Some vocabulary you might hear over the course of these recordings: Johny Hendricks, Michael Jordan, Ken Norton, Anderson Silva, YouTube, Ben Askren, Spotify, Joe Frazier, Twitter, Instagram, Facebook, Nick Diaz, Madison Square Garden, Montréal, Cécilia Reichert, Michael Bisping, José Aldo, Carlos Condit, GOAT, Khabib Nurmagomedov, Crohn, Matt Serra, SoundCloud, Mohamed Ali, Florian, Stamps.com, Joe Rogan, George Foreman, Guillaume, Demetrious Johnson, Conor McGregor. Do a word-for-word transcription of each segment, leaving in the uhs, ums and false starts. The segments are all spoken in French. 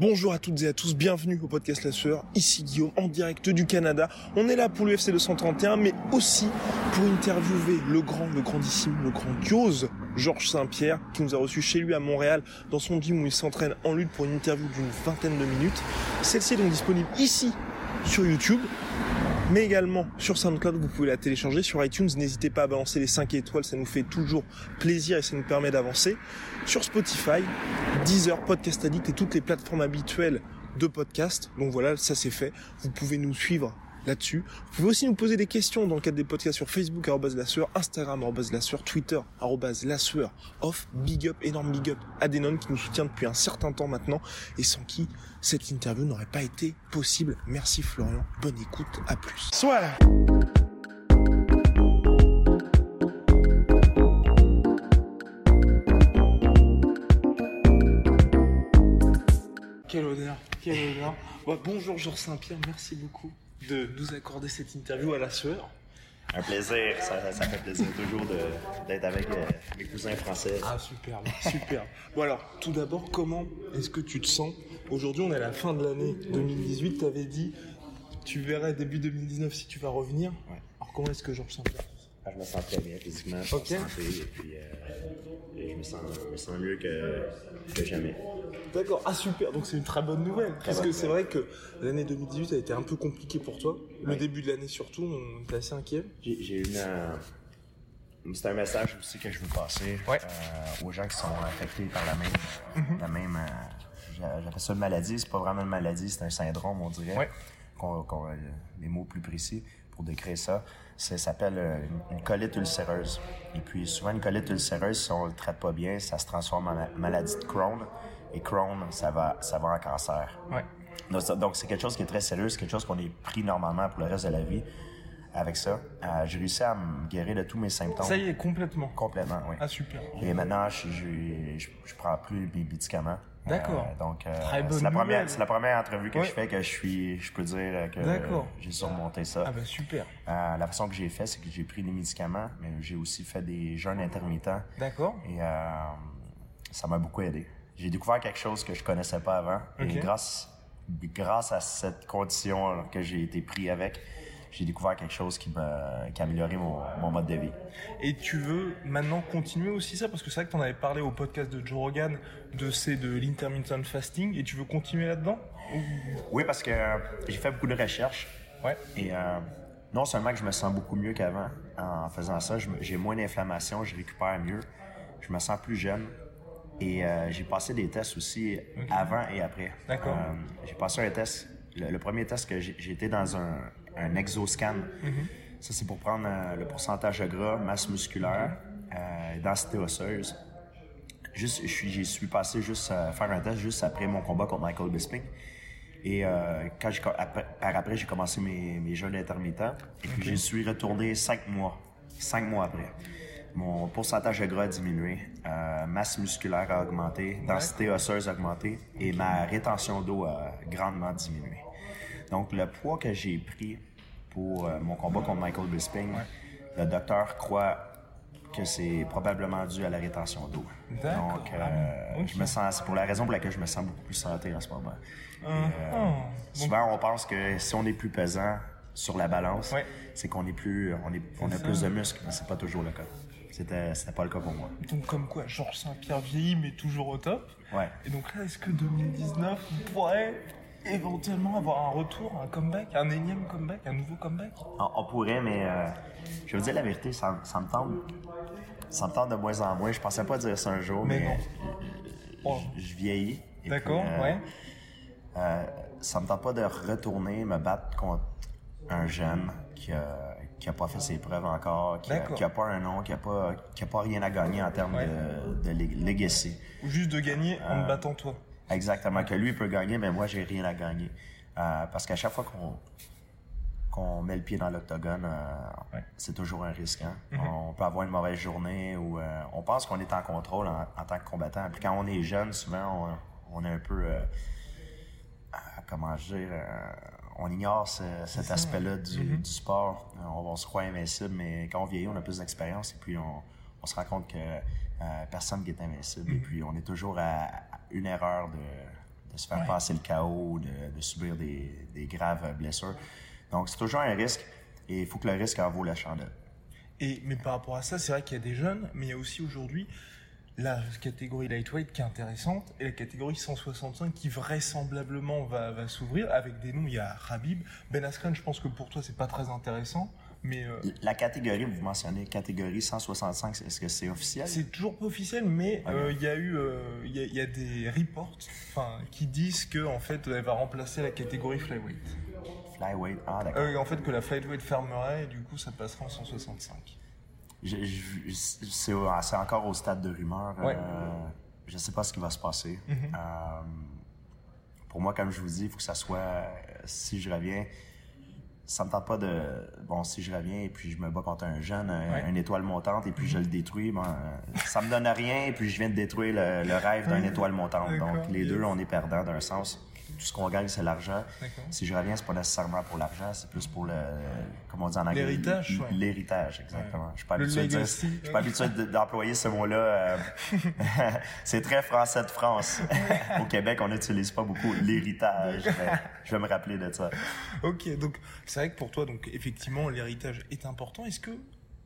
Bonjour à toutes et à tous, bienvenue au podcast La Sœur, ici Guillaume, en direct du Canada. On est là pour l'U F C deux cent trente et un, mais aussi pour interviewer le grand, le grandissime, le grandiose Georges Saint-Pierre, qui nous a reçus chez lui à Montréal, dans son gym où il s'entraîne en lutte, pour une interview d'une vingtaine de minutes. Celle-ci est donc disponible ici, sur YouTube, mais également sur SoundCloud. Vous pouvez la télécharger sur iTunes. N'hésitez pas à balancer les cinq étoiles, ça nous fait toujours plaisir et ça nous permet d'avancer. Sur Spotify, Deezer, Podcast Addict et toutes les plateformes habituelles de podcast. Donc voilà, ça c'est fait. Vous pouvez nous suivre là-dessus. Vous pouvez aussi nous poser des questions dans le cadre des podcasts sur Facebook, arrobase la sœur, Instagram, arrobase la sœur, Twitter, arrobase la sœur, off, big up, énorme big up à Denon qui nous soutient depuis un certain temps maintenant et sans qui cette interview n'aurait pas été possible. Merci Florian, bonne écoute, à plus. Soit. Quel honneur, quel honneur. Bon, bonjour Georges Saint-Pierre, merci beaucoup de nous accorder cette interview à La Sœur. Un plaisir, ça, ça fait plaisir toujours de, d'être avec euh, mes cousins français. Ah super, super. Bon alors, tout d'abord, comment est-ce que tu te sens? Aujourd'hui, on est à la fin de l'année deux mille dix-huit, tu avais dit, tu verrais début deux mille dix-neuf si tu vas revenir. Ouais. Alors comment est-ce que Georges Saint-Pierre se sent? Ah, je me sens très bien physiquement, je okay. me sens santé et puis euh, et je, me sens, je me sens mieux que, que jamais. D'accord, ah super, donc c'est une très bonne nouvelle, très parce bonne que c'est nouvelle. Vrai que l'année deux mille dix-huit a été un peu compliquée pour toi, ouais. Le début de l'année surtout, on était assez inquiet. J'ai, j'ai eu une... C'est un message aussi que je veux passer ouais. euh, aux gens qui sont affectés par la même... Mm-hmm. La même euh, j'appelle ça une maladie, c'est pas vraiment une maladie, c'est un syndrome on dirait, ouais. qu'on, qu'on, euh, les mots plus précis pour décrire ça. Ça s'appelle une, une colite ulcéreuse. Et puis souvent, une colite ulcéreuse, si on ne le traite pas bien, ça se transforme en ma- maladie de Crohn. Et Crohn, ça va, ça va en cancer. Ouais. Donc, ça, donc, c'est quelque chose qui est très sérieux. C'est quelque chose qu'on est pris normalement pour le reste de la vie avec ça. Euh, j'ai réussi à me guérir de tous mes symptômes. Ça y est, complètement? Complètement, oui. Ah, super. Et maintenant, je ne prends plus mes médicaments. D'accord. Euh, donc, euh, très bonne c'est, la première, c'est la première entrevue que ouais. je fais que je suis, je peux dire que euh, j'ai surmonté ça. Ah ben super. Euh, la façon que j'ai fait, c'est que j'ai pris des médicaments, mais j'ai aussi fait des jeûnes intermittents. D'accord. Et euh, ça m'a beaucoup aidé. J'ai découvert quelque chose que je connaissais pas avant. Okay. Et grâce, grâce à cette condition que j'ai été pris avec, j'ai découvert quelque chose qui m'a, qui a amélioré mon, mon mode de vie. Et tu veux maintenant continuer aussi ça? Parce que c'est vrai que tu en avais parlé au podcast de Joe Rogan de, ces, de l'intermittent fasting et tu veux continuer là-dedans? Oui, parce que euh, j'ai fait beaucoup de recherches. Ouais. Et euh, non seulement que je me sens beaucoup mieux qu'avant en faisant ça, je, j'ai moins d'inflammation, je récupère mieux, je me sens plus jeune. Et euh, j'ai passé des tests aussi okay. avant et après. D'accord. Euh, j'ai passé un test. Le, le premier test que j'ai, j'étais dans un. un exoscan. Mm-hmm. Ça, c'est pour prendre euh, le pourcentage de gras, masse musculaire, euh, densité osseuse. Juste, je suis, j'y suis passé juste euh, faire un test juste après mon combat contre Michael Bisping. Et euh, quand j'ai, après, par après, j'ai commencé mes, mes jeûnes intermittents. Et puis, okay. j'y suis retourné cinq mois. Cinq mois après. Mon pourcentage de gras a diminué, euh, masse musculaire a augmenté, densité ouais. osseuse a augmenté et okay. ma rétention d'eau a grandement diminué. Donc, le poids que j'ai pris pour euh, mon combat contre Michael Bisping, ouais. le docteur croit que c'est probablement dû à la rétention d'eau. D'accord. Donc, euh, okay. je me sens, c'est pour la raison pour laquelle je me sens beaucoup plus santé en ce moment. Uh-huh. Et, euh, souvent, on pense que si on est plus pesant sur la balance, ouais. c'est qu'on est plus, on, est, on a ça. plus de muscles, mais c'est pas toujours le cas. C'était, c'était pas le cas pour moi. Donc, comme quoi, Georges Saint-Pierre vieillit, mais toujours au top. Ouais. Et donc là, est-ce que deux mille dix-neuf, on pourrait... éventuellement avoir un retour, un comeback, un énième comeback, un nouveau comeback? On, on pourrait, mais euh, je vais vous dire la vérité, ça, ça me tente. Ça me tente de moins en moins. Je pensais pas dire ça un jour, mais, mais bon. je, je vieillis. Et d'accord, puis, euh, ouais. Euh, ça me tente pas de retourner me battre contre un jeune qui a, qui n'a pas fait ses preuves encore, qui n'a pas un nom, qui n'a pas, pas rien à gagner en termes ouais. de, de legacy. Ou juste de gagner euh, en te battant toi. Exactement, que lui peut gagner, mais moi, j'ai rien à gagner. Euh, parce qu'à chaque fois qu'on, qu'on met le pied dans l'octogone, euh, ouais. c'est toujours un risque. Hein? Mm-hmm. On peut avoir une mauvaise journée ou euh, on pense qu'on est en contrôle en, en tant que combattant. Puis quand on est jeune, souvent, on, on est un peu... Euh, euh, comment dire... Euh, on ignore ce, cet aspect-là du, mm-hmm. du sport. On, on se croit invincible, mais quand on vieillit, on a plus d'expérience et puis on, on se rend compte que euh, personne n'est invincible. Mm-hmm. Et puis on est toujours à, à une erreur de, de se faire ouais. passer le chaos, de, de subir des, des graves blessures. Donc c'est toujours un risque et il faut que le risque en vaut la chandelle. Et, mais par rapport à ça, c'est vrai qu'il y a des jeunes, mais il y a aussi aujourd'hui la catégorie lightweight qui est intéressante et la catégorie cent soixante-cinq qui vraisemblablement va, va s'ouvrir avec des noms. Il y a Khabib, Ben Askren, je pense que pour toi c'est pas très intéressant, mais euh... la catégorie, vous mentionnez catégorie cent soixante-cinq, est-ce que c'est officiel? C'est toujours pas officiel, mais okay. euh, il y a eu euh, il, y a, il y a des reports enfin qui disent que en fait elle va remplacer la catégorie flyweight. Flyweight, ah d'accord. Euh, en fait que la flyweight fermerait et du coup ça passerait en cent soixante-cinq. Je, je, c'est, c'est encore au stade de rumeur. Ouais. Euh, je ne sais pas ce qui va se passer. Mm-hmm. Euh, pour moi, comme je vous dis, il faut que ça soit... Euh, si je reviens, ça ne me tente pas de... Bon, si je reviens et puis je me bats contre un jeune, un, ouais. une étoile montante, et puis mm-hmm. je le détruis, ben, euh, ça me donne rien et puis je viens de détruire le, le rêve d'un étoile montante. D'accord. Donc, les yes. deux, on est perdants d'un sens. Tout ce qu'on gagne, c'est l'argent. D'accord. Si je reviens, c'est pas nécessairement pour l'argent, c'est plus pour le, comment on dit en anglais, l'héritage. Ouais. L'héritage, exactement. Ouais. Je suis pas habitué, de, je suis pas habitué d'employer ce mot-là. Euh, c'est très français de France. Au Québec, on n'utilise pas beaucoup l'héritage. Je vais me rappeler de ça. Ok, donc c'est vrai que pour toi, donc effectivement, l'héritage est important. Est-ce que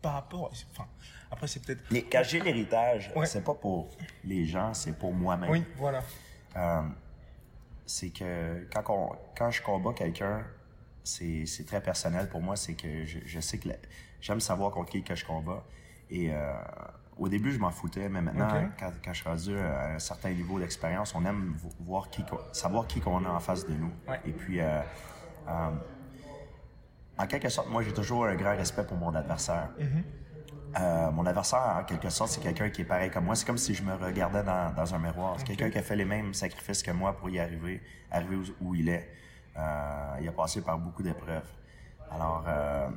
par rapport, enfin, après c'est peut-être. Les, quand j'ai l'héritage, ouais. c'est pas pour les gens, c'est pour moi-même. Oui, voilà. Euh, c'est que quand, on, quand je combats quelqu'un, c'est, c'est très personnel pour moi. C'est que je, je sais que la, j'aime savoir contre qui que je combats. Et euh, au début, je m'en foutais, mais maintenant, okay. quand, quand je suis rendu à un certain niveau d'expérience, on aime voir qui, savoir qui qu'on a en face de nous. Ouais. Et puis, euh, euh, en quelque sorte, moi, j'ai toujours un grand respect pour mon adversaire. Mm-hmm. Euh, mon adversaire, en quelque sorte, c'est quelqu'un qui est pareil comme moi. C'est comme si je me regardais dans, dans un miroir. C'est okay. quelqu'un qui a fait les mêmes sacrifices que moi pour y arriver, arriver où, où il est. Euh, il a passé par beaucoup d'épreuves. Alors, euh,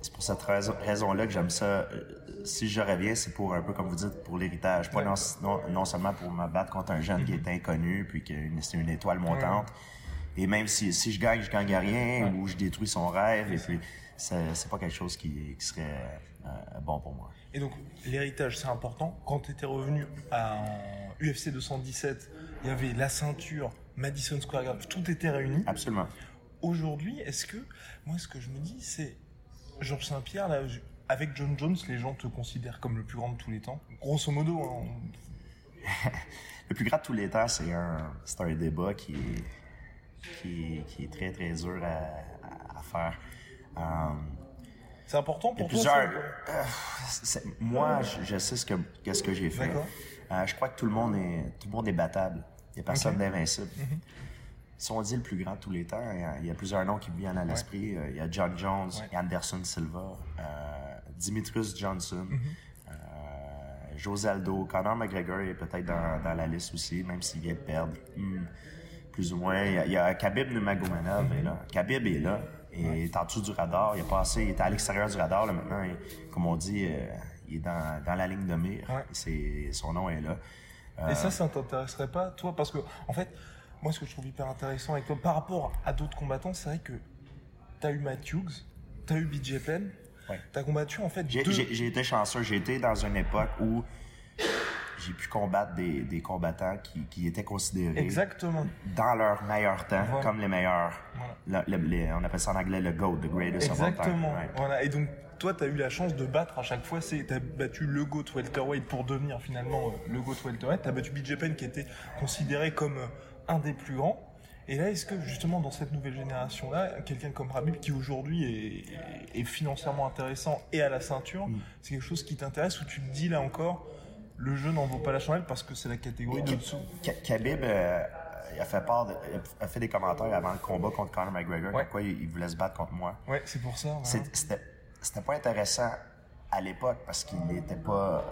c'est pour cette raison, raison-là que j'aime ça. Si je reviens, c'est pour un peu, comme vous dites, pour l'héritage. Pas non, non, non seulement pour me battre contre un jeune mm-hmm. qui est inconnu, puis qui est une étoile montante. Mm-hmm. Et même si, si je gagne, je gagne à rien, mm-hmm. ou je détruis son rêve, mm-hmm. et puis... C'est, c'est pas quelque chose qui, qui serait euh, bon pour moi. Et donc, l'héritage, c'est important. Quand tu étais revenu à U F C deux cent dix-sept, il y avait la ceinture, Madison Square Garden, tout était réuni. Absolument. Aujourd'hui, est-ce que... Moi, ce que je me dis, c'est... Georges Saint-Pierre, là, avec John Jones, les gens te considèrent comme le plus grand de tous les temps. Grosso modo, hein, on... Le plus grand de tous les temps, c'est un, c'est un débat qui est, qui, qui est très, très dur à, à faire. Um, c'est important pour toi euh, moi je, je sais ce que, qu'est-ce que j'ai fait. Euh, je crois que tout le monde est, tout le monde est battable. Il n'y a personne okay. d'invincible. Mm-hmm. Si on dit le plus grand de tous les temps, il y a, il y a plusieurs noms qui me viennent à l'esprit. Ouais. Il y a John Jones, ouais. Anderson Silva, euh, Demetrious Johnson, mm-hmm. euh, José Aldo, Conor McGregor est peut-être dans, dans la liste aussi, même s'il vient de perdre. Mm. Plus ou moins. Il y a, il y a Khabib Nurmagomedov mm-hmm. est là. Khabib est là. Et ouais. il est en dessous du radar, il est passé, il était à l'extérieur du radar, là, maintenant, il, comme on dit, euh, il est dans, dans la ligne de mire, ouais. c'est, son nom est là. Euh... Et ça, ça ne t'intéresserait pas, toi? Parce que, en fait, moi, ce que je trouve hyper intéressant avec toi, par rapport à d'autres combattants, c'est vrai que t'as eu Matt Hughes, t'as eu B J Penn, ouais. t'as combattu, en fait, j'ai, deux... J'ai, j'ai été chanceux, j'ai été dans une époque où... j'ai pu combattre des, des combattants qui, qui étaient considérés exactement. Dans leur meilleur temps voilà. comme les meilleurs. Voilà. Le, le, les, on appelle ça en anglais le GOAT, the greatest of all time. Exactement. Right. Voilà. Et donc, toi, tu as eu la chance de battre à chaque fois. C'est, tu as battu le GOAT welterweight pour devenir finalement euh, le GOAT welterweight. Tu as battu B J Penn qui était considéré comme euh, un des plus grands. Et là, est-ce que justement dans cette nouvelle génération-là, quelqu'un comme Khabib qui aujourd'hui est, est financièrement intéressant et à la ceinture, mm. c'est quelque chose qui t'intéresse ou tu te dis là encore le jeu n'en vaut pas la chandelle parce que c'est la catégorie de dessous. Khabib euh, a fait part de, a fait des commentaires avant le combat contre Conor McGregor. Ouais. Pourquoi il, il voulait se battre contre moi. Ouais, c'est pour ça. Ouais. C'est, c'était, c'était pas intéressant à l'époque parce qu'il n'était pas...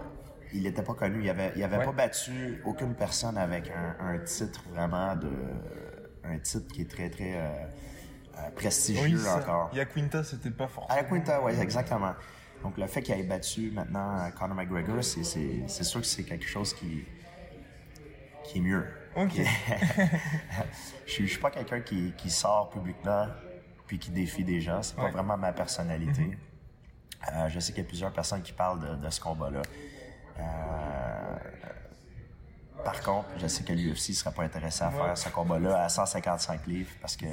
Il n'était pas connu. Il n'avait il avait ouais. pas battu aucune personne avec un, un titre vraiment de... Un titre qui est très, très euh, euh, prestigieux oui, ça, encore. Et à Quinta, c'était pas forcément... À Quinta, oui, exactement. Donc, le fait qu'il ait battu maintenant Conor McGregor, c'est, c'est, c'est sûr que c'est quelque chose qui, qui est mieux. OK. Je ne suis pas quelqu'un qui, qui sort publiquement puis qui défie des gens. C'est pas ouais. vraiment ma personnalité. Mm-hmm. euh, je sais qu'il y a plusieurs personnes qui parlent de, de ce combat-là. Euh, par contre, je sais que l'U F C ne serait pas intéressé à faire ouais. ce combat-là à cent cinquante-cinq livres parce qu'ils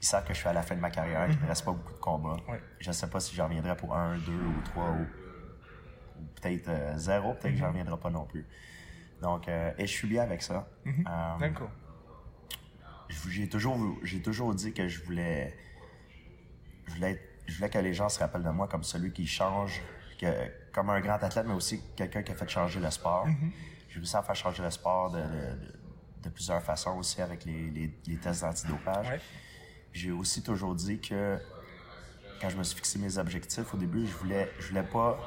savent que je suis à la fin de ma carrière et qu'il ne reste pas beaucoup de combats. Ouais. Je ne sais pas si j'en reviendrai pour un, deux ou trois ou, ou peut-être euh, zéro. Peut-être mm-hmm. que je n'en reviendrai pas non plus. Donc, euh, et je suis bien avec ça. Mm-hmm. Euh, D'accord. J'ai toujours, j'ai toujours dit que je voulais, je voulais être, je voulais que les gens se rappellent de moi comme celui qui change. Que, comme un grand athlète, mais aussi quelqu'un qui a fait changer le sport. Mm-hmm. J'ai réussi à faire changer le sport de, de, de plusieurs façons aussi avec les, les, les tests d'antidopage. Ouais. J'ai aussi toujours dit que quand je me suis fixé mes objectifs, au début, je voulais, je voulais pas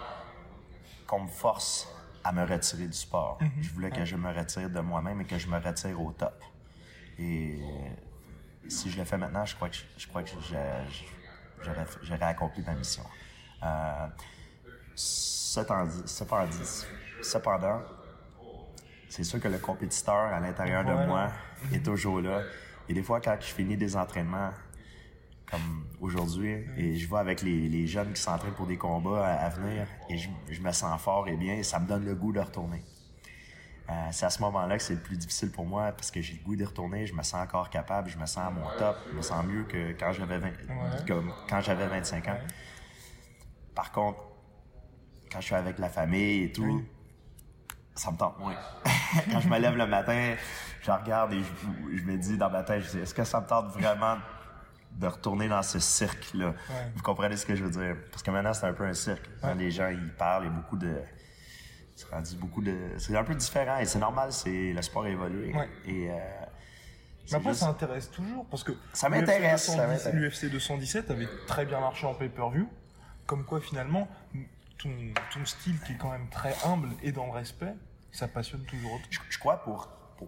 qu'on me force à me retirer du sport. Mm-hmm. Je voulais ouais. que je me retire de moi-même et que je me retire au top. Et si je le fais maintenant, je crois que, je, je crois que je, j'aurais, j'aurais accompli ma mission. Euh, Cependant, c'est sûr que le compétiteur à l'intérieur de moi est toujours là. Et des fois, quand je finis des entraînements, comme aujourd'hui, et je vois avec les, les jeunes qui s'entraînent pour des combats à, à venir, et je, je me sens fort et bien, et ça me donne le goût de retourner. Euh, c'est à ce moment-là que c'est le plus difficile pour moi, parce que j'ai le goût de retourner, je me sens encore capable, je me sens à mon top, je me sens mieux que quand j'avais, vingt, que, quand j'avais vingt-cinq ans. Par contre, quand je suis avec la famille et tout, oui. ça me tente moins. Quand je me lève le matin, je regarde et je, je me dis dans ma tête, je dis, est-ce que ça me tente vraiment de retourner dans ce cirque-là? Ouais. Vous comprenez ce que je veux dire? Parce que maintenant, c'est un peu un cirque. Ouais. Les gens, ils parlent et beaucoup de... C'est rendu beaucoup de... C'est un peu différent et c'est normal, c'est... le sport évolue. Ouais. Et... Euh... C'est mais après, juste... ça intéresse toujours parce que... Ça m'intéresse, ça m'intéresse. L'U F C deux cent dix-sept avait très bien marché en pay-per-view. Comme quoi, finalement... Ton, ton style qui est quand même très humble et dans le respect, ça passionne toujours autant. Je, je crois pour pour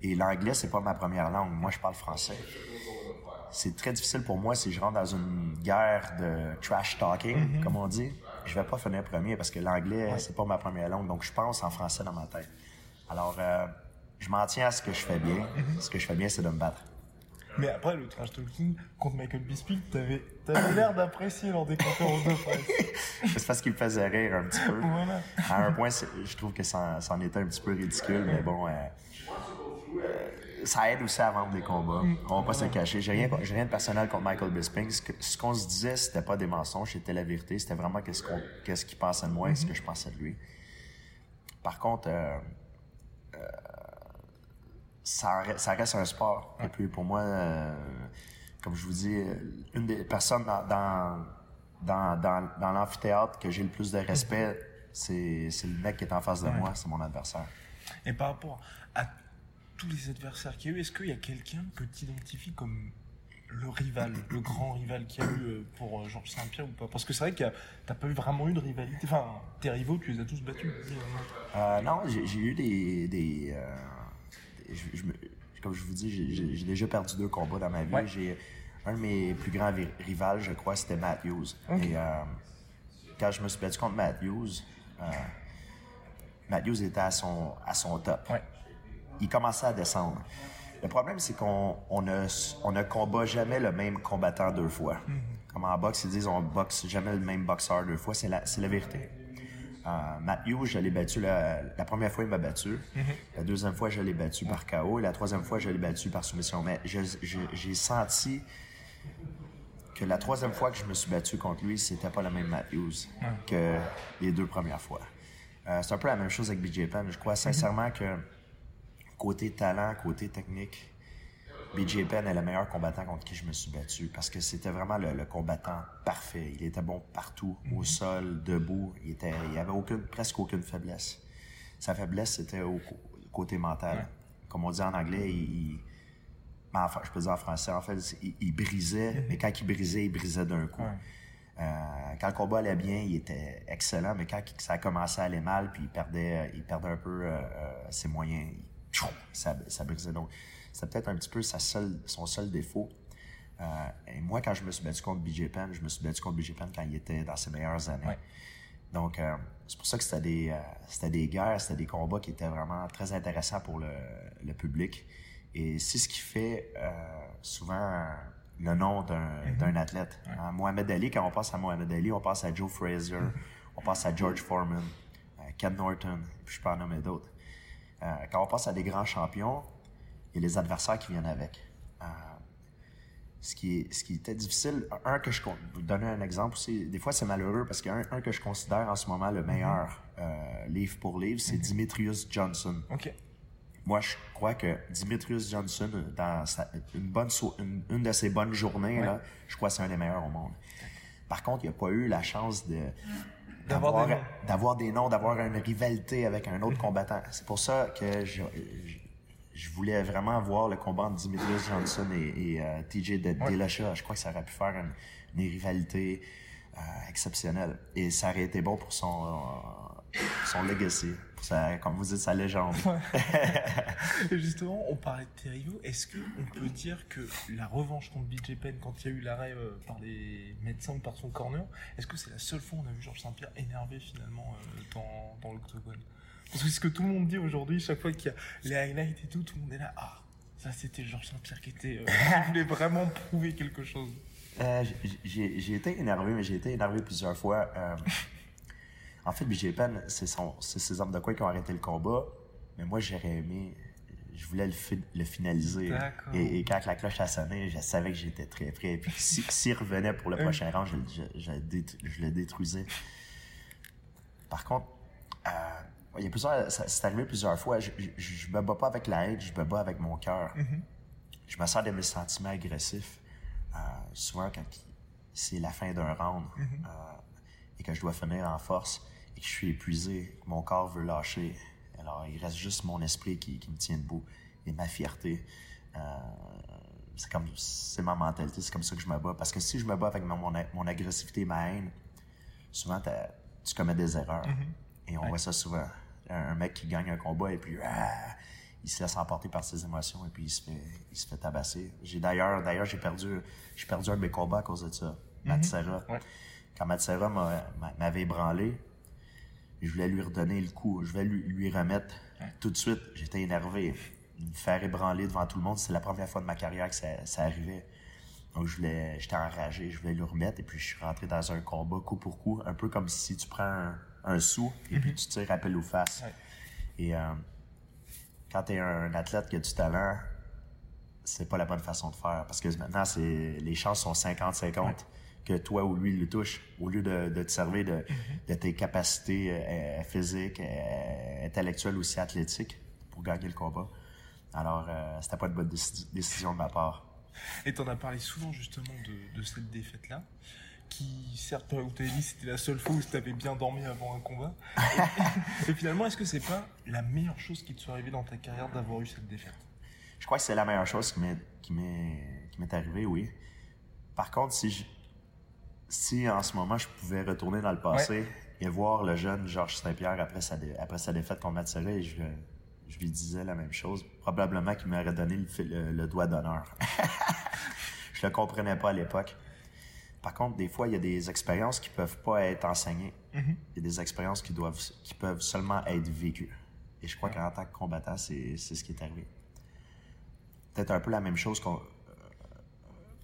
Et l'anglais, c'est pas ma première langue. Moi, je parle français. C'est très difficile pour moi si je rentre dans une guerre de trash talking, mm-hmm. comme on dit. Je vais pas finir premier parce que l'anglais, ouais. c'est pas ma première langue. Donc, je pense en français dans ma tête. Alors, euh, je m'en tiens à ce que je fais bien. Mm-hmm. Ce que je fais bien, c'est de me battre. Mais après, le trash talking contre Michael Bisping, t'avais, t'avais l'air d'apprécier lors des conférences de presse. C'est parce qu'il me faisait rire un petit peu. Voilà. À un point, je trouve que ça, ça en était un petit peu ridicule, mais bon, euh, euh, ça aide aussi à vendre des combats. On va pas se cacher. J'ai rien, j'ai rien de personnel contre Michael Bisping. Ce, que, ce qu'on se disait, c'était pas des mensonges, c'était la vérité. C'était vraiment qu'est-ce, qu'on, qu'est-ce qu'il pensait de moi et ce que je pensais de lui. Par contre... Euh, euh, Ça, ça reste un sport. Et puis pour moi, euh, comme je vous dis, une des personnes dans, dans, dans, dans, dans l'amphithéâtre que j'ai le plus de respect, c'est, c'est le mec qui est en face de ouais. moi, c'est mon adversaire. Et par rapport à tous les adversaires qu'il y a eu, est-ce qu'il y a quelqu'un que tu identifies comme le rival, le grand rival qu'il y a eu pour Georges Saint-Pierre ou pas? Parce que c'est vrai que t'as pas eu vraiment eu de rivalité. Enfin, tes rivaux, tu les as tous battus. Euh, non, j'ai, j'ai eu des... des euh... Je, je me, comme je vous dis, j'ai, j'ai, j'ai déjà perdu deux combats dans ma vie. Ouais. J'ai, un de mes plus grands vi- rivales, je crois, c'était Matt Hughes. Okay. Et, euh, quand je me suis battu contre Matt Hughes, euh, Matt Hughes était à son, à son top. Ouais. Il commençait à descendre. Le problème, c'est qu'on on ne, on ne combat jamais le même combattant deux fois. Mm-hmm. Comme en boxe, ils disent on ne boxe jamais le même boxeur deux fois. C'est la, c'est la vérité. Euh, Matt Hughes, je l'ai battu la, la première fois, il m'a battu. Mm-hmm. La deuxième fois, je l'ai battu par K O. Et la troisième fois, je l'ai battu par soumission. Mais je, je, j'ai senti que la troisième fois que je me suis battu contre lui, c'était pas le même Matt Hughes mm-hmm. que les deux premières fois. Euh, c'est un peu la même chose avec B J Penn. Je crois sincèrement que côté talent, côté technique, B J Penn est le meilleur combattant contre qui je me suis battu parce que c'était vraiment le, le combattant parfait. Il était bon partout, mm-hmm. au sol, debout. Il était, il avait aucune, presque aucune faiblesse. Sa faiblesse, c'était au côté mental. Mm-hmm. Comme on dit en anglais, il, mais en, je peux dire en français, en fait, il, il brisait, mm-hmm. mais quand il brisait, il brisait d'un coup. Mm-hmm. Euh, quand le combat allait bien, il était excellent, mais quand ça commençait à aller mal, puis il perdait, il perdait un peu euh, ses moyens, il, tchoum, ça, ça brisait. Donc, c'était peut-être un petit peu sa seule, son seul défaut. Euh, et moi, quand je me suis battu contre B J Penn, je me suis battu contre B J Penn quand il était dans ses meilleures années. Ouais. Donc, euh, c'est pour ça que c'était des, euh, c'était des guerres, c'était des combats qui étaient vraiment très intéressants pour le, le public. Et c'est ce qui fait euh, souvent le nom d'un, mm-hmm. d'un athlète. Ouais. Hein, Mohamed Ali, quand on pense à Mohamed Ali, on pense à Joe Frazier, mm-hmm. on pense à George Foreman, euh, Ken Norton, puis je peux en nommer d'autres. Euh, quand on pense à des grands champions, il y a les adversaires qui viennent avec. Euh, ce, qui est, ce qui était difficile, un que je... Vous donner un exemple aussi, des fois c'est malheureux parce qu'un un que je considère en ce moment le meilleur mm-hmm. euh, livre pour livre, c'est mm-hmm. Demetrious Johnson. OK. Moi, je crois que Demetrious Johnson, dans sa, une, bonne so- une, une de ses bonnes journées, ouais. là, je crois que c'est un des meilleurs au monde. Par contre, il n'a pas eu la chance de, d'avoir, d'avoir, des d'avoir des noms, d'avoir une rivalité avec un autre mm-hmm. combattant. C'est pour ça que je, je, je voulais vraiment voir le combat entre Demetrious Johnson et, et euh, T J de, ouais. Dillashaw. Je crois que ça aurait pu faire une, une rivalité euh, exceptionnelle. Et ça aurait été bon pour son... Euh, son legacy, pour sa, comme vous dites, sa légende. Justement, on parlait de tes rivaux. Est-ce qu'on peut dire que la revanche contre B J Penn, quand il y a eu l'arrêt euh, par les médecins ou par son corner, est-ce que c'est la seule fois où on a vu Georges Saint-Pierre énervé finalement euh, dans, dans l'octogone? Parce que c'est ce que tout le monde dit aujourd'hui, chaque fois qu'il y a les highlights et tout, tout le monde est là. Ah, ça c'était Georges Saint-Pierre qui était, euh, qui voulait vraiment prouver quelque chose. Euh, j'ai, j'ai été énervé, mais j'ai été énervé plusieurs fois. Euh... En fait, B J Penn, c'est, son, c'est ses hommes de coin qui ont arrêté le combat, mais moi, j'aurais aimé, je voulais le, fi- le finaliser. Et, et quand la cloche a sonné, je savais que j'étais très prêt. Puis si, s'il revenait pour le prochain round, je, je, je, je le détruisais. Par contre, euh, il y a plusieurs, ça, c'est arrivé plusieurs fois. Je, je, je me bats pas avec la haine, je me bats avec mon cœur. Mm-hmm. Je me sers de mes sentiments agressifs. Euh, souvent, quand c'est la fin d'un round mm-hmm. euh, et que je dois finir en force, et que je suis épuisé, que mon corps veut lâcher. Alors, il reste juste mon esprit qui, qui me tient debout et ma fierté. Euh, c'est comme, c'est ma mentalité, c'est comme ça que je me bats. Parce que si je me bats avec mon, mon, mon agressivité, ma haine, souvent, tu commets des erreurs. Mm-hmm. Et on ouais. voit ça souvent. Un, un mec qui gagne un combat et puis ah, il se laisse emporter par ses émotions et puis il se fait, il se fait tabasser. J'ai, d'ailleurs, d'ailleurs j'ai, perdu, j'ai perdu un de mes combats à cause de ça. Mm-hmm. Matt Serra. Ouais. Quand Matt Serra m'a, m'avait ébranlé, je voulais lui redonner le coup. Je voulais lui, lui remettre. Hein? Tout de suite, j'étais énervé. Me faire ébranler devant tout le monde, c'est la première fois de ma carrière que ça, ça arrivait. Donc, je voulais, j'étais enragé, je voulais lui remettre. Et puis, je suis rentré dans un combat coup pour coup, un peu comme si tu prends un, un sou et mm-hmm. puis tu tires à pile ou face. Ouais. Et euh, quand t'es un athlète qui a du talent, c'est pas la bonne façon de faire. Parce que maintenant, c'est, les chances sont cinquante cinquante. Ouais. Que toi ou lui le touche, au lieu de, de te servir de, mm-hmm. de tes capacités euh, physiques, euh, intellectuelles, aussi athlétiques, pour gagner le combat. Alors, euh, c'était pas une bonne déc- décision de ma part. Et t'en as parlé souvent, justement, de, de cette défaite-là, qui, certes, où t'avais dit c'était la seule fois où t'avais bien dormi avant un combat. Et, et finalement, est-ce que c'est pas la meilleure chose qui te soit arrivée dans ta carrière d'avoir eu cette défaite? Je crois que c'est la meilleure chose qui m'est, qui m'est, qui m'est arrivée, oui. Par contre, si je... Si en ce moment, je pouvais retourner dans le passé ouais. et voir le jeune Georges Saint-Pierre après sa, dé- après sa défaite contre Matt Serra, je, je lui disais la même chose. Probablement qu'il m'aurait donné le, le, le doigt d'honneur. Je le comprenais pas à l'époque. Par contre, des fois, il y a des expériences qui peuvent pas être enseignées. Mm-hmm. Il y a des expériences qui doivent, qui peuvent seulement être vécues. Et je crois mm-hmm. qu'en tant que combattant, c'est, c'est ce qui est arrivé. Peut-être un peu la même chose qu'on, euh,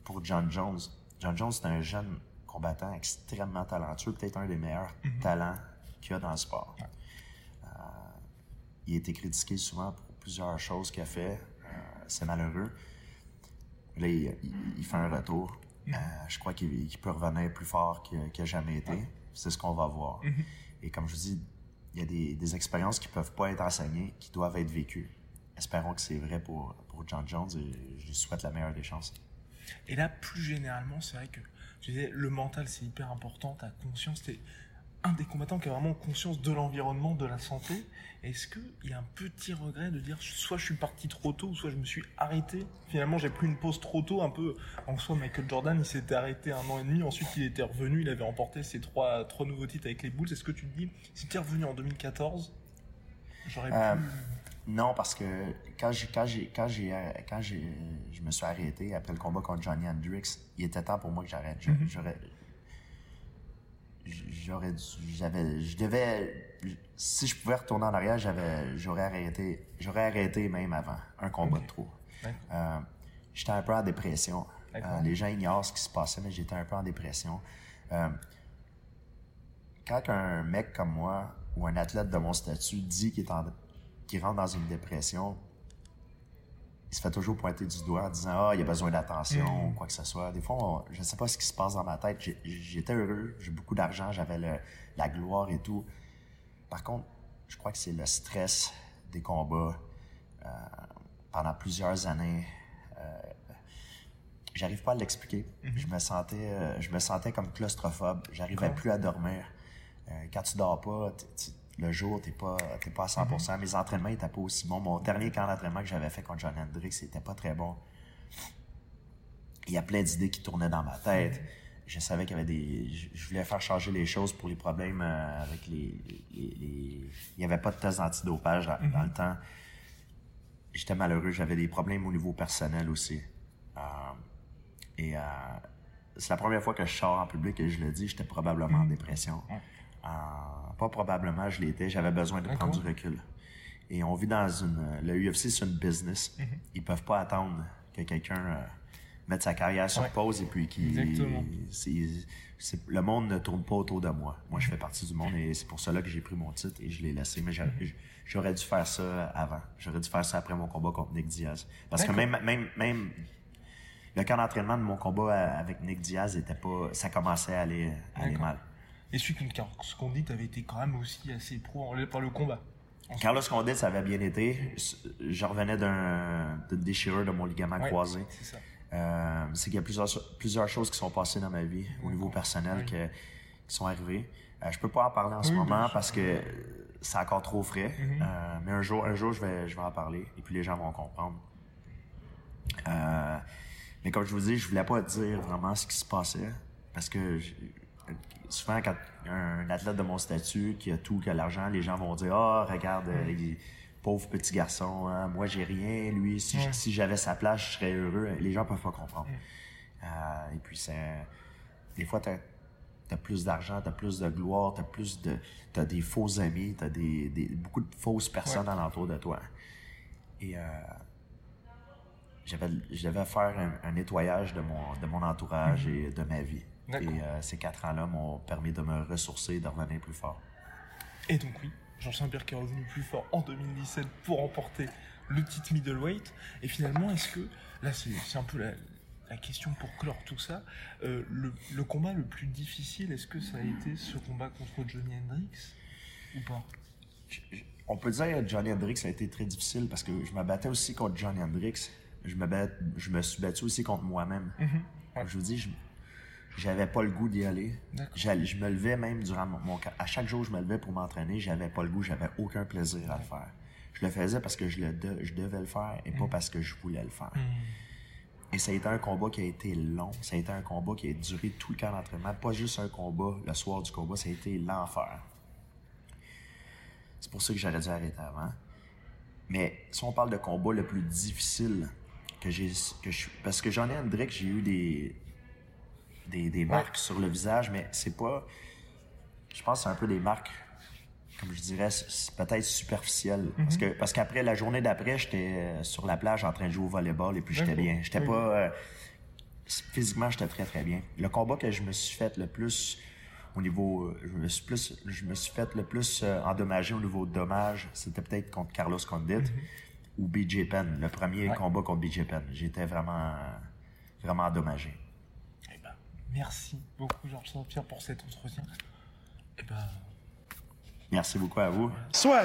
pour John Jones. John Jones, c'est un jeune combattant extrêmement talentueux, peut-être un des meilleurs mm-hmm. talents qu'il y a dans le sport. Mm-hmm. Euh, il a été critiqué souvent pour plusieurs choses qu'il a fait. Euh, c'est malheureux. Là, il, il, il fait un retour. Euh, je crois qu'il, qu'il peut revenir plus fort qu'il, qu'il a jamais été. C'est ce qu'on va voir. Mm-hmm. Et comme je vous dis, il y a des, des expériences qui ne peuvent pas être enseignées, qui doivent être vécues. Espérons que c'est vrai pour, pour John Jones et je lui souhaite la meilleure des chances. Et là, plus généralement, c'est vrai que je disais, le mental, c'est hyper important. Ta conscience, t'es un des combattants qui a vraiment conscience de l'environnement, de la santé. Est-ce qu'il y a un petit regret de dire soit je suis parti trop tôt, soit je me suis arrêté? Finalement, j'ai pris une pause trop tôt, un peu. En soi, Michael Jordan, il s'était arrêté un an et demi, ensuite il était revenu, il avait remporté ses trois, trois nouveaux titres avec les Bulls. Est-ce que tu te dis, si tu es revenu en deux mille quatorze, j'aurais euh, pu... Non, parce que quand, j'ai, quand, j'ai, quand, j'ai, quand j'ai, je me suis arrêté après le combat contre Johny Hendricks, il était temps pour moi que j'arrête. Je, mm-hmm. J'aurais... J'aurais dû, j'avais, je devais, si je pouvais retourner en arrière, j'avais, j'aurais arrêté, j'aurais arrêté même avant un combat okay. de trop. Euh, j'étais un peu en dépression. Euh, les gens ignorent ce qui se passait, mais j'étais un peu en dépression. Euh, quand un mec comme moi ou un athlète de mon statut dit qu'il est en, qu'il rentre dans une dépression, il se fait toujours pointer du doigt en disant « Ah, il y a besoin d'attention mm-hmm. » ou quoi que ce soit. Des fois, on, je ne sais pas ce qui se passe dans ma tête. J'ai, j'étais heureux, j'ai beaucoup d'argent, j'avais le, la gloire et tout. Par contre, je crois que c'est le stress des combats. Euh, pendant plusieurs années, euh, j'arrive pas à l'expliquer. Mm-hmm. Je me sentais, euh, je me sentais comme claustrophobe. J'arrivais cool. plus à dormir. Euh, quand tu dors pas, tu, tu, le jour, t'es pas, t'es pas à cent pour cent. Mm-hmm. Mes entraînements étaient pas aussi bons. Mon dernier camp d'entraînement que j'avais fait contre John Hendricks, c'était pas très bon. Il y a plein d'idées qui tournaient dans ma tête. Je savais qu'il y avait des... Je voulais faire changer les choses pour les problèmes avec les... les, les... Il y avait pas de test d'antidopage dans, mm-hmm. dans le temps. J'étais malheureux. J'avais des problèmes au niveau personnel aussi. Euh, et euh, c'est la première fois que je sors en public et je le dis, j'étais probablement mm-hmm. en dépression. Mm-hmm. Euh, pas probablement, je l'étais. J'avais besoin de D'accord. prendre du recul. Et on vit dans une... Le U F C, c'est une business. Mm-hmm. Ils peuvent pas attendre que quelqu'un euh, mette sa carrière sur ouais. pause et puis qu'il... Exactement. C'est, c'est, le monde ne tourne pas autour de moi. Moi, je fais partie du monde et c'est pour cela que j'ai pris mon titre et je l'ai laissé. Mais j'aurais, mm-hmm. j'aurais dû faire ça avant. J'aurais dû faire ça après mon combat contre Nick Diaz. Parce D'accord. que même... même, même le camp d'entraînement de mon combat avec Nick Diaz était pas... Ça commençait à aller, à aller mal. Et celui qui ce qu'on dit, t'avais été quand même aussi assez pro par le combat. Carlos Condit, ça avait bien été. Je revenais d'un, d'une déchirure de mon ligament ouais, croisé. C'est ça. Euh, c'est qu'il y a plusieurs, plusieurs choses qui sont passées dans ma vie au ouais, niveau bon, personnel ouais. que, qui sont arrivées. Euh, je peux pas en parler en oui, ce moment parce que c'est encore trop frais. Mm-hmm. Euh, mais un jour, un jour, je vais, je vais en parler et puis les gens vont comprendre. Euh, mais comme je vous dis, je voulais pas dire vraiment ce qui se passait parce que je, souvent, quand un athlète de mon statut qui a tout, qui a l'argent, les gens vont dire « Ah, oh, regarde, mm. il, pauvre petit garçon, hein, moi j'ai rien, lui, si, mm. si j'avais sa place, je serais heureux. » Les gens peuvent pas comprendre. Mm. Euh, et puis, c'est, des fois, t'as, t'as plus d'argent, t'as plus de gloire, t'as plus de, t'as des faux amis, t'as des, des, beaucoup de fausses personnes ouais. alentour de toi. Et euh, j'avais, je devais faire un, un nettoyage de mon, de mon entourage mm. et de ma vie. D'accord. Et euh, ces quatre ans-là m'ont permis de me ressourcer et de revenir plus fort. Et donc oui, Georges Saint-Pierre qui est revenu plus fort en deux mille dix-sept pour remporter le titre middleweight. Et finalement, est-ce que, là c'est, c'est un peu la, la question pour clore tout ça, euh, le, le combat le plus difficile, est-ce que ça a été ce combat contre Johny Hendricks ou pas? je, je, On peut dire que Johny Hendricks a été très difficile parce que je me battais aussi contre Johny Hendricks. Je me, bat, je me suis battu aussi contre moi-même. Mm-hmm. Je vous dis, je... J'avais pas le goût d'y aller. J'allais, je me levais même durant mon, mon... À chaque jour, je me levais pour m'entraîner. J'avais pas le goût. J'avais aucun plaisir ouais. à le faire. Je le faisais parce que je, le de, je devais le faire et mm. pas parce que je voulais le faire. Mm. Et ça a été un combat qui a été long. Ça a été un combat qui a duré tout le camp d'entraînement. Pas juste un combat. Le soir du combat, ça a été l'enfer. C'est pour ça que j'aurais dû arrêter avant. Mais si on parle de combat le plus difficile que j'ai... Que je, parce que Johny Hendricks, j'ai eu des... des, des marques ouais. sur le visage, mais c'est pas... Je pense que c'est un peu des marques, comme je dirais, c'est peut-être superficielles. Mm-hmm. Parce que parce qu'après, la journée d'après, j'étais sur la plage en train de jouer au volleyball et puis j'étais okay. bien. J'étais okay. pas... Euh, physiquement, j'étais très, très bien. Le combat que je me suis fait le plus... Au niveau, je me suis plus, je me suis fait le plus euh, endommagé au niveau de dommages. C'était peut-être contre Carlos Condit mm-hmm. ou B J Penn. Le premier ouais. combat contre B J Penn. J'étais vraiment, vraiment endommagé. Eh ben, merci beaucoup, Georges Saint-Pierre, pour cet entretien. Eh ben, merci beaucoup à vous. Soit.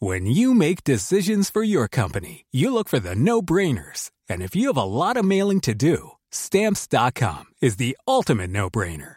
When you make decisions for your company, you look for the no-brainers. And if you have a lot of mailing to do, Stamps dot com is the ultimate no-brainer.